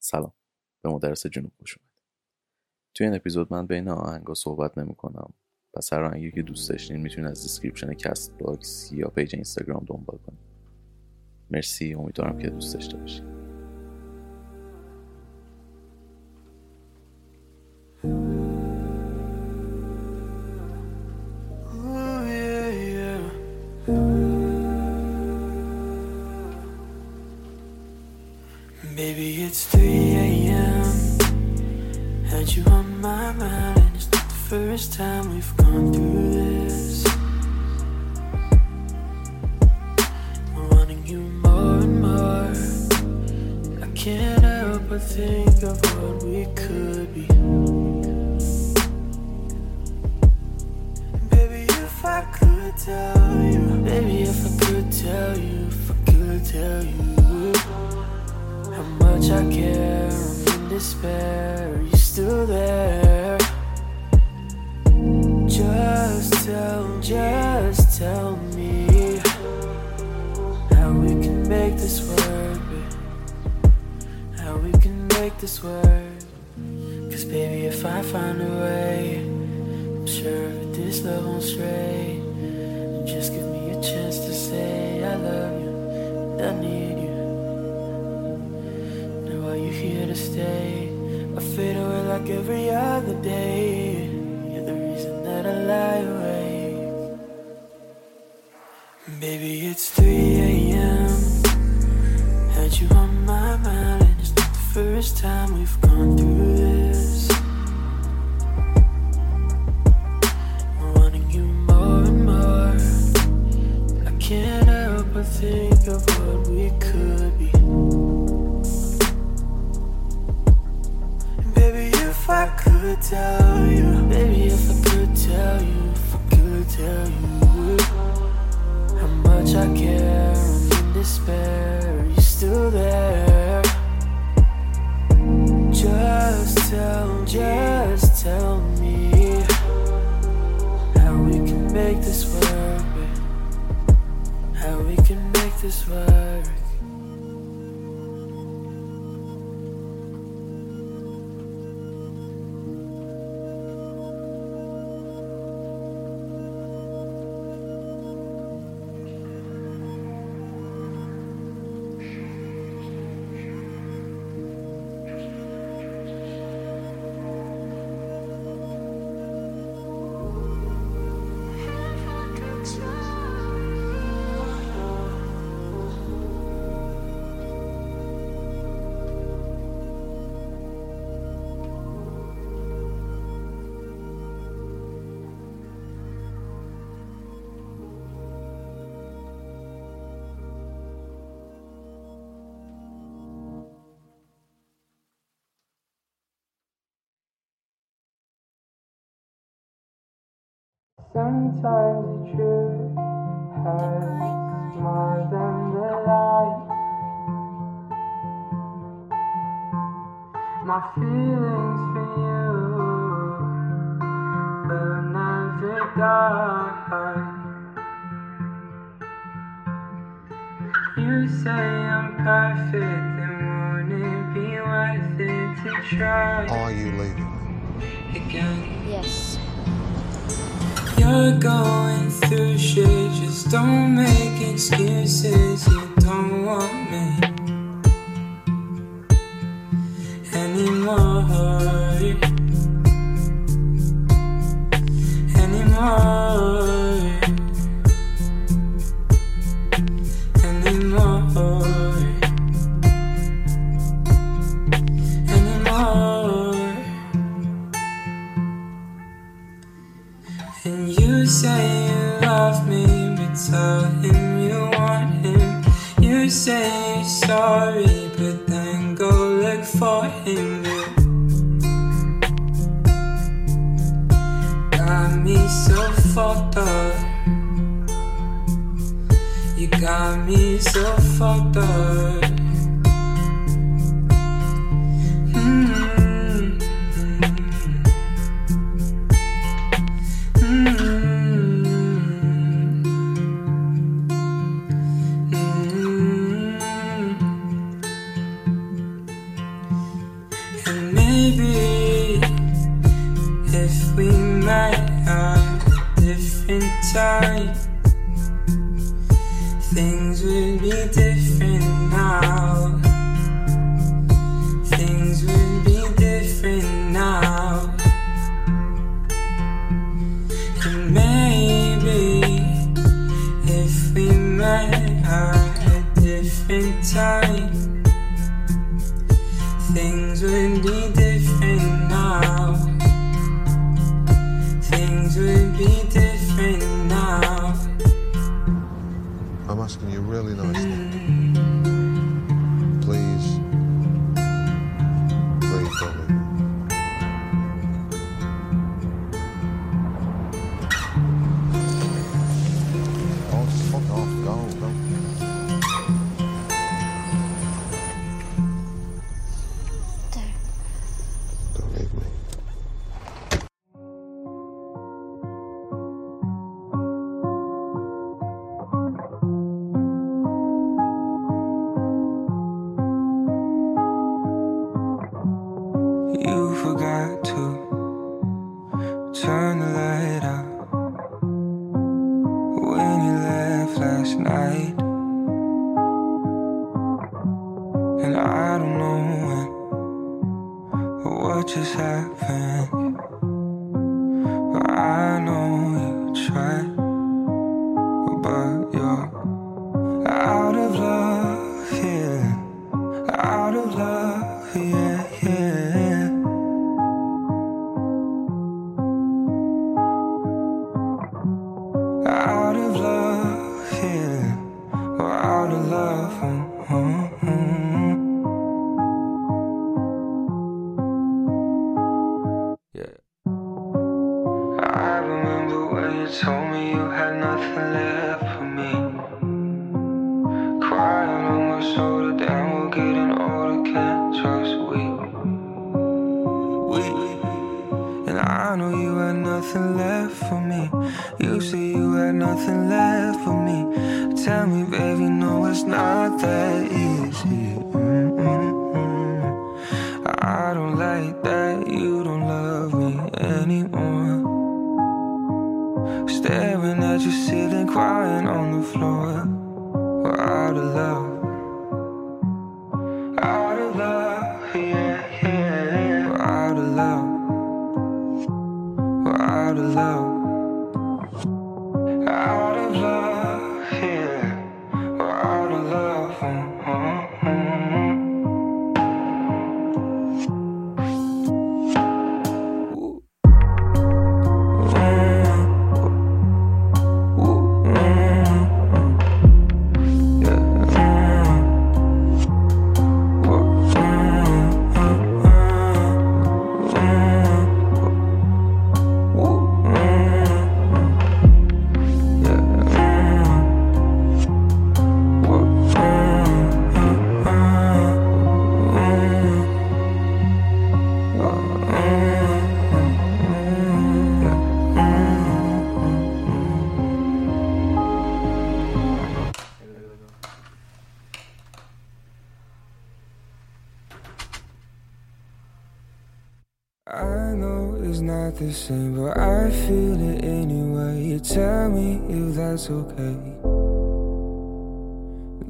سلام، به مدرس جنوب خوش اومد. توی این اپیزود من بین آهنگا صحبت نمی‌کنم. پس هر آهنگی که دوست داشتین میتونین از دیسکریپشن کست باکس یا پیج اینستاگرام دنبال کنین. مرسی، امیدوارم که دوست داشته باشین. Baby, it's 3 a.m. Had you on my mind, and it's not the first time we've gone through this. We're wanting you more and more. I can't help but think of what we could be. Baby, if I could tell you, baby, if I could tell you, if I could tell you how much I care, I'm in despair. Are you still there? Just tell me how we can make this work, babe. How we can make this work. Cause baby, if I find a way, I'm sure this love won't stray. Just give me a chance to say I love you, and I need you. You're here to stay. I fade away like every other day. You're the reason that I lie awake. Baby, it's 3 a.m. Had you on my mind, and it's not the first time we've gone through this. We're wanting you more and more. I can't help but think of what we could be. If I could tell you, baby, if I could tell you, if I could tell you how much I care, I'm in despair. Are you still there? Just tell me how we can make this work, babe. How we can make this work. Sometimes the truth hurts more than the lie. My feelings for you will never die. You say I'm perfect and won't it be worth it to try? Are you leaving me? Again? Yes. You're going through shit, just don't make excuses. You don't want me And maybe if we met at a different time, things would be different now. Things would be different now. And maybe if we met at a different time, things would be different now. Things would be different now. I'm asking you really nicely. Please. Please tell me. Oh, just fuck off. Go. You forgot to turn the light out when you left last night, and I don't know when or what just happened, but I know you tried, but you're out of love, yeah, out of love, yeah, yeah. Out of love, yeah, or out of love, yeah. I remember when you told me you had nothing left for me, crying on my shoulder, damn, we're getting older, can't trust we. And I know you had nothing left for me. You say you had nothing left for me. Tell me, baby, no, it's not that easy. I don't like that you don't love me anymore. Staring at your ceiling, crying on the floor. We're out of love. Out of love, yeah, yeah. We're out of love. We're out of love. Out of love, yeah, we're out of love, I know it's not the same, but I feel it anyway. You tell me if that's okay.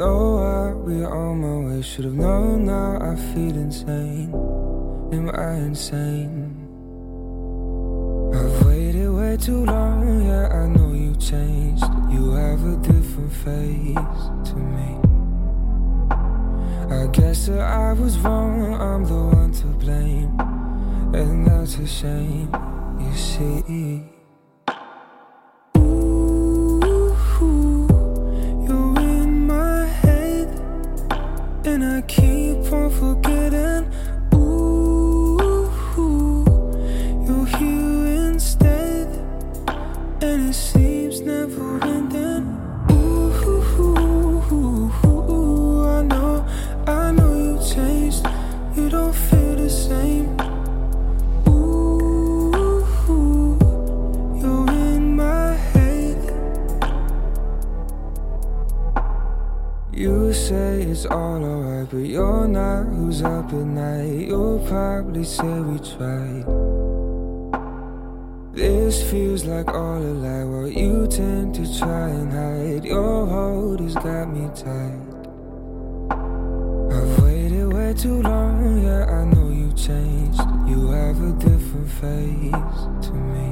No, I'll be on my way. Should have known now I feel insane. Am I insane? I've waited way too long, yeah, I know you changed. You have a different face to me. I guess that I was wrong, I'm the one to blame. And that's a shame, you see. Ooh, you're in my head, and I keep on forgetting. Ooh, you're here instead, and it seems never ending. Ooh, I know you changed. You don't feel the same. but you're not who's up at night. You'll probably say we tried. This feels like all a lie. Well, you tend to try and hide. Your hold has got me tight. I've waited way too long, yeah, I know you changed. You have a different face to me.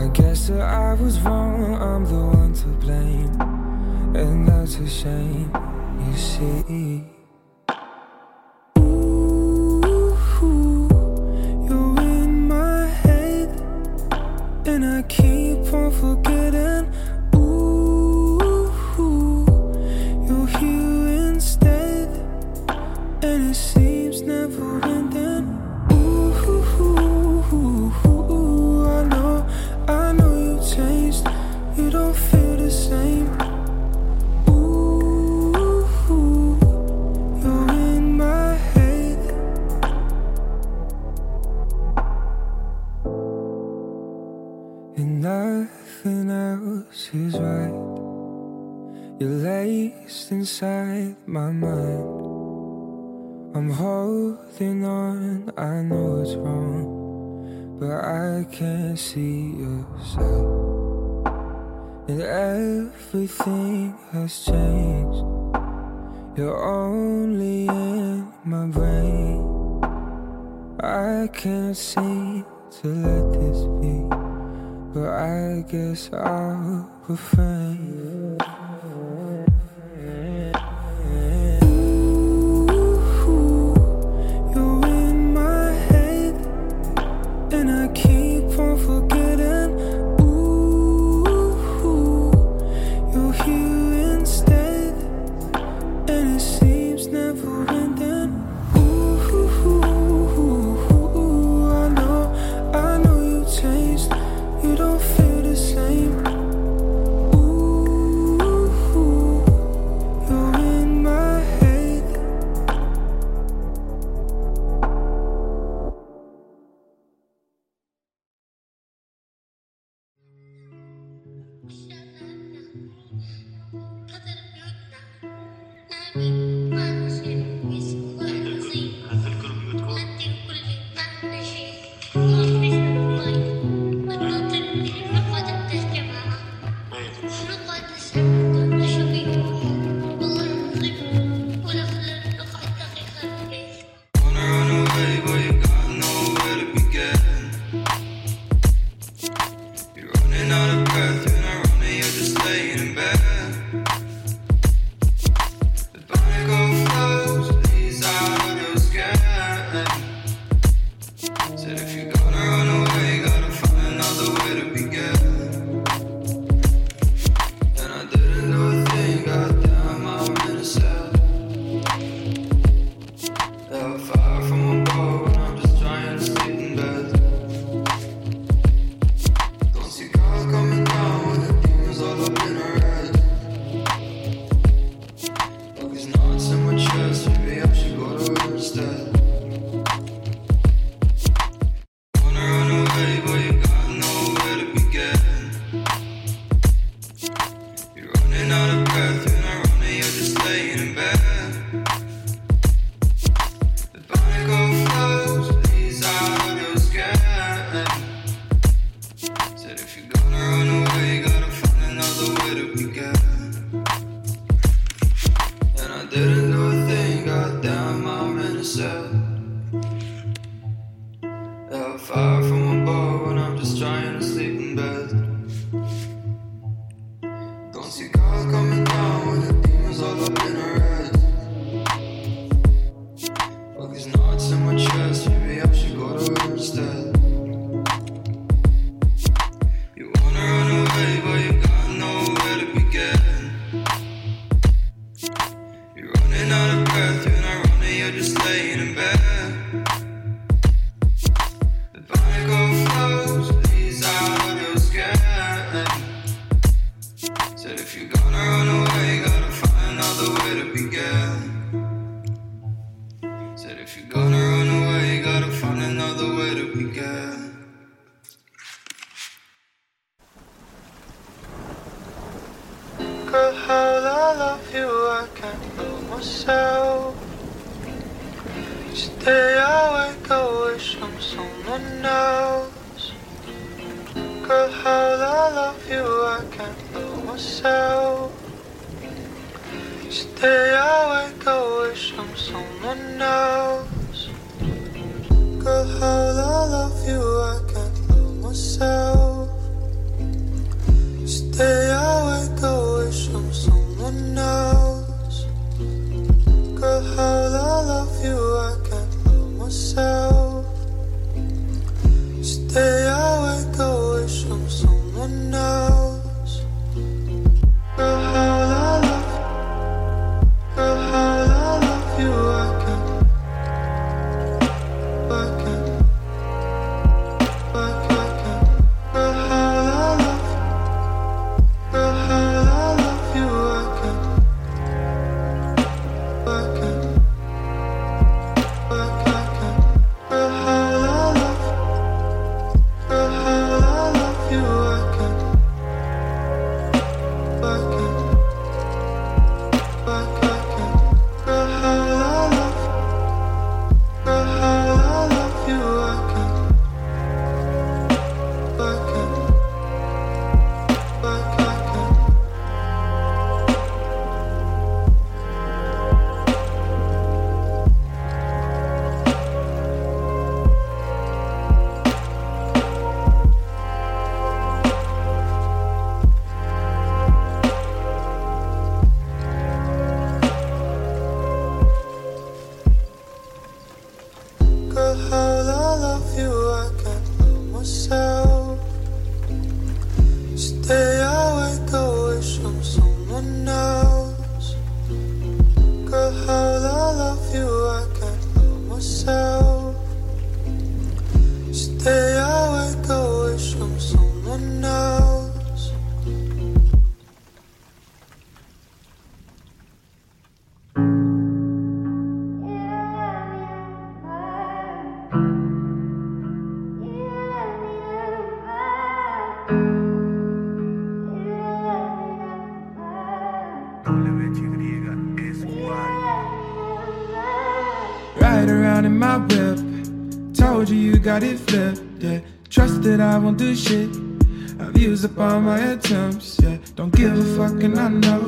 I guess that I was wrong, I'm the one to blame, and that's a shame, you see. Ooh, you're in my head, and I keep on forgetting. Ooh, you're here instead, and it seems never ending. Ooh, I know you changed, you don't feel the same. Ooh, you're in my head. And nothing else is right. You're laced inside my mind. I'm holding on, I know it's wrong, but I can't see yourself. And everything has changed. You're only in my brain. I can't seem to let this be, but I guess I'll refrain. Each day I wake up wishing someone else. Girl, how I love you, I can't love myself. Each day I wake up wishing someone else. Girl, how I love you, I can't love myself. Each day I wake up wishing someone else. Girl, how I love you, I can't love myself. Each day I wake up wishing someone else. Girl, how I love you. Girl, how I love you, I can't. Girl, how I love you. Girl, how I love you, I can't. I won't do shit. I've used up all my attempts, yeah. Don't give a fuck and I know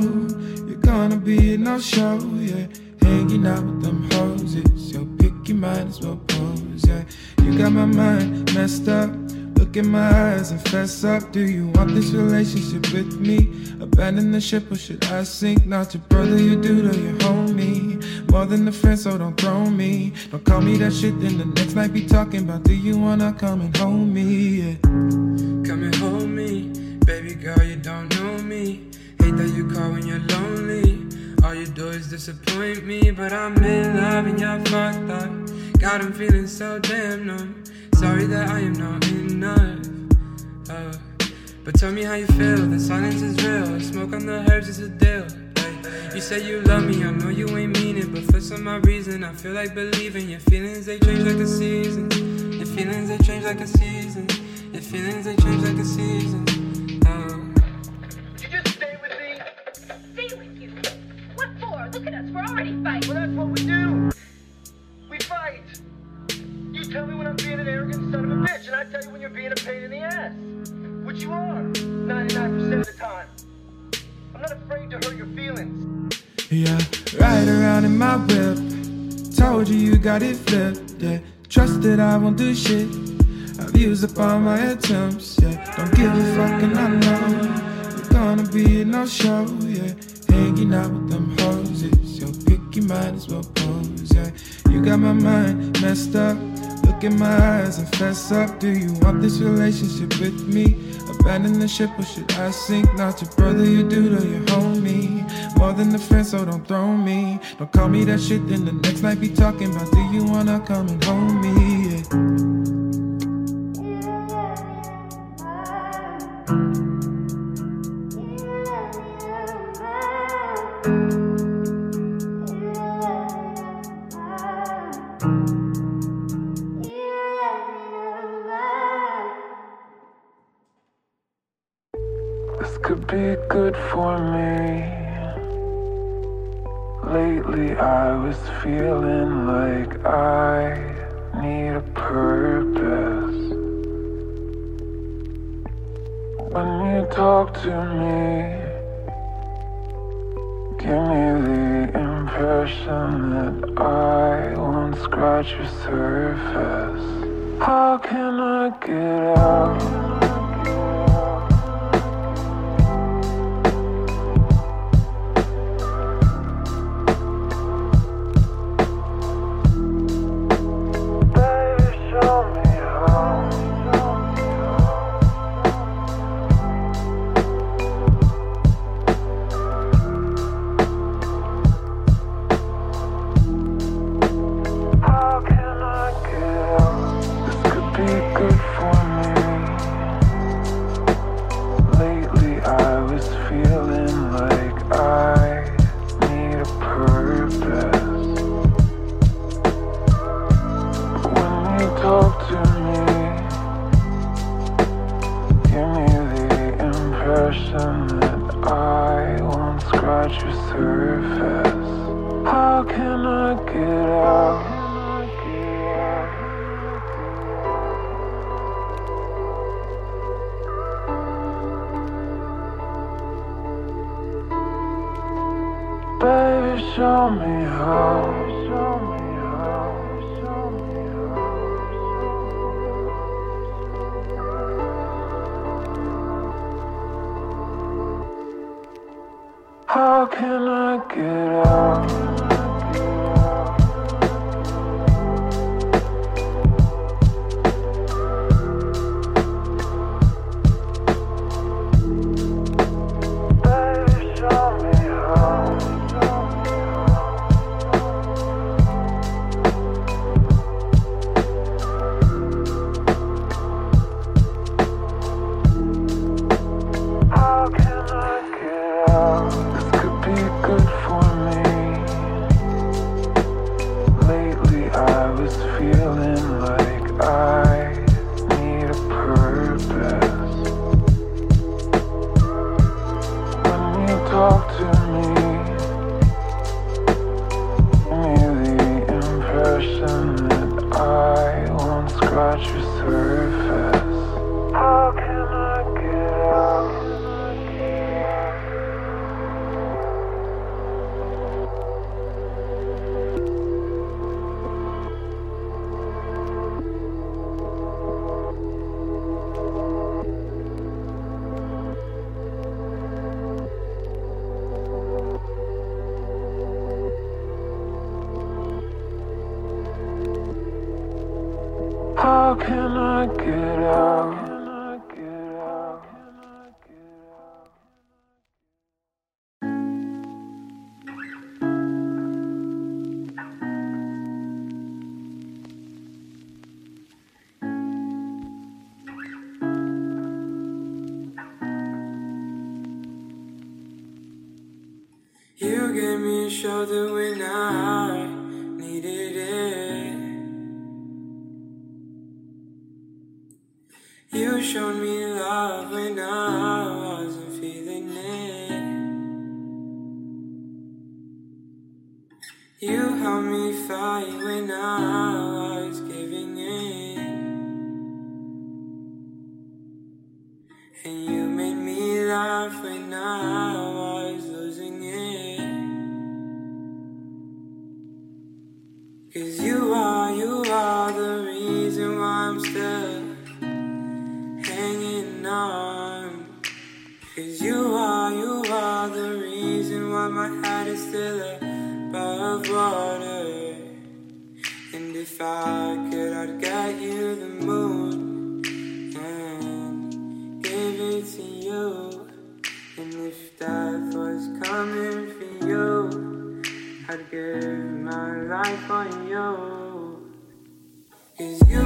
you're gonna be no show, yeah. Hanging out with them hoes, yeah. So picky, might as well pose, yeah. You got my mind messed up. Look in my eyes and fess up. Do you want this relationship with me? Abandon the ship or should I sink? Not your brother, your dude or your homie. More than a friend, so don't throw me. Don't call me that shit, then the next night be talking about do you wanna come and hold me, yeah. Come and hold me, baby girl, you don't know me. Hate that you call when you're lonely. All you do is disappoint me. But I'm in love and you're fucked up. God, I'm feeling so damn numb. Sorry that I am not enough, but tell me how you feel, the silence is real. Smoke on the herbs is a deal. You say you love me, I know you ain't mean it, but for some odd reason I feel like believing. Your feelings, they change like the seasons. Your feelings, they change like the seasons. Your feelings, they change like the seasons. You just stay with me. Stay with you? What for? Look at us, we're already fighting. Well, that's what we do. We fight. You tell me when I'm being an arrogant son of a bitch, and I tell you when you're being a pain in the ass. Which you are, 99% of the time. I'm not afraid to hurt your feelings. Yeah, ride around in my whip. Told you you got it flipped, yeah. Trust that I won't do shit. I've used up all my attempts, yeah. Don't give a fuck and I know you're gonna be no show, yeah. Hanging out with them hoes, it's your picky, might as well pose, yeah. You got my mind messed up. Look in my eyes and fess up. Do you want this relationship with me? Abandon the ship or should I sink? Not your brother, your dude or your homie. More than a friend, so don't throw me. Don't call me that shit, then the next night be talking about do you wanna come and hold me, yeah. Be good for me. Lately I was feeling like I talk to me. Give me the impression that I won't scratch your surface. How can I get out? How can I get out? You gave me a shoulder when I needed it. You showed me love when I wasn't feeling it. You helped me fight when I was giving in. And you made me laugh when I was losing it. 'Cause you are the reason why I'm still hanging on. 'Cause you are the reason why my head is still above water. And if I could, I'd get you the moon and give it to you. And if death was coming for you, I'd give my life for you. 'Cause you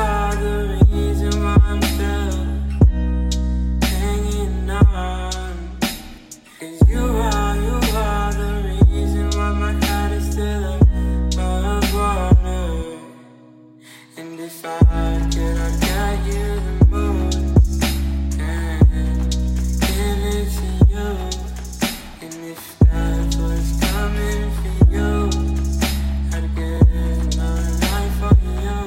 are the reason why I'm still hanging on. 'Cause you are the reason why my heart is still above water. And if I could, I'd get you the moon and give it to you. And if that was coming for you, I'd give my life for you.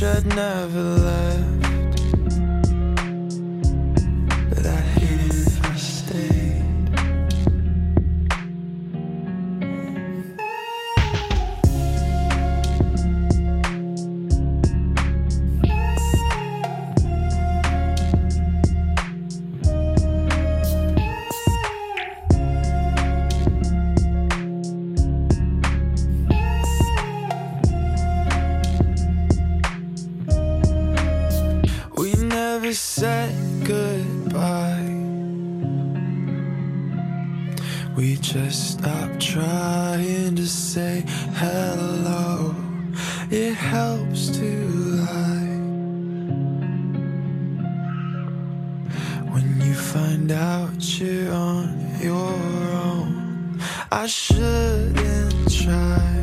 wish I'd never left, but I hate it if I stayed. We said goodbye, we just stopped trying to say hello. It helps to lie when you find out you're on your own. I shouldn't try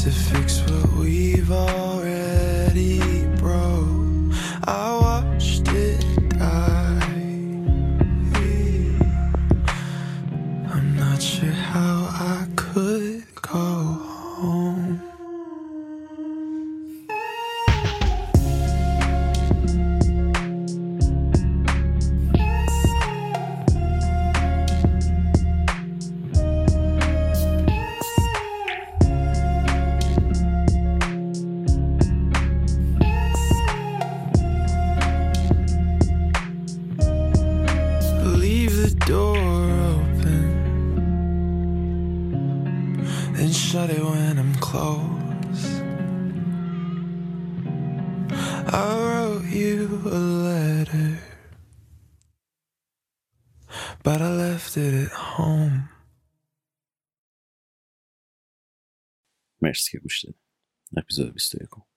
to fix what we've already broke. I watched it die. I'm not sure how I could go home. Door open and shut it when I'm close. I wrote you a letter, but I left it at home. مرسی که گوش دادید. اپیزود 21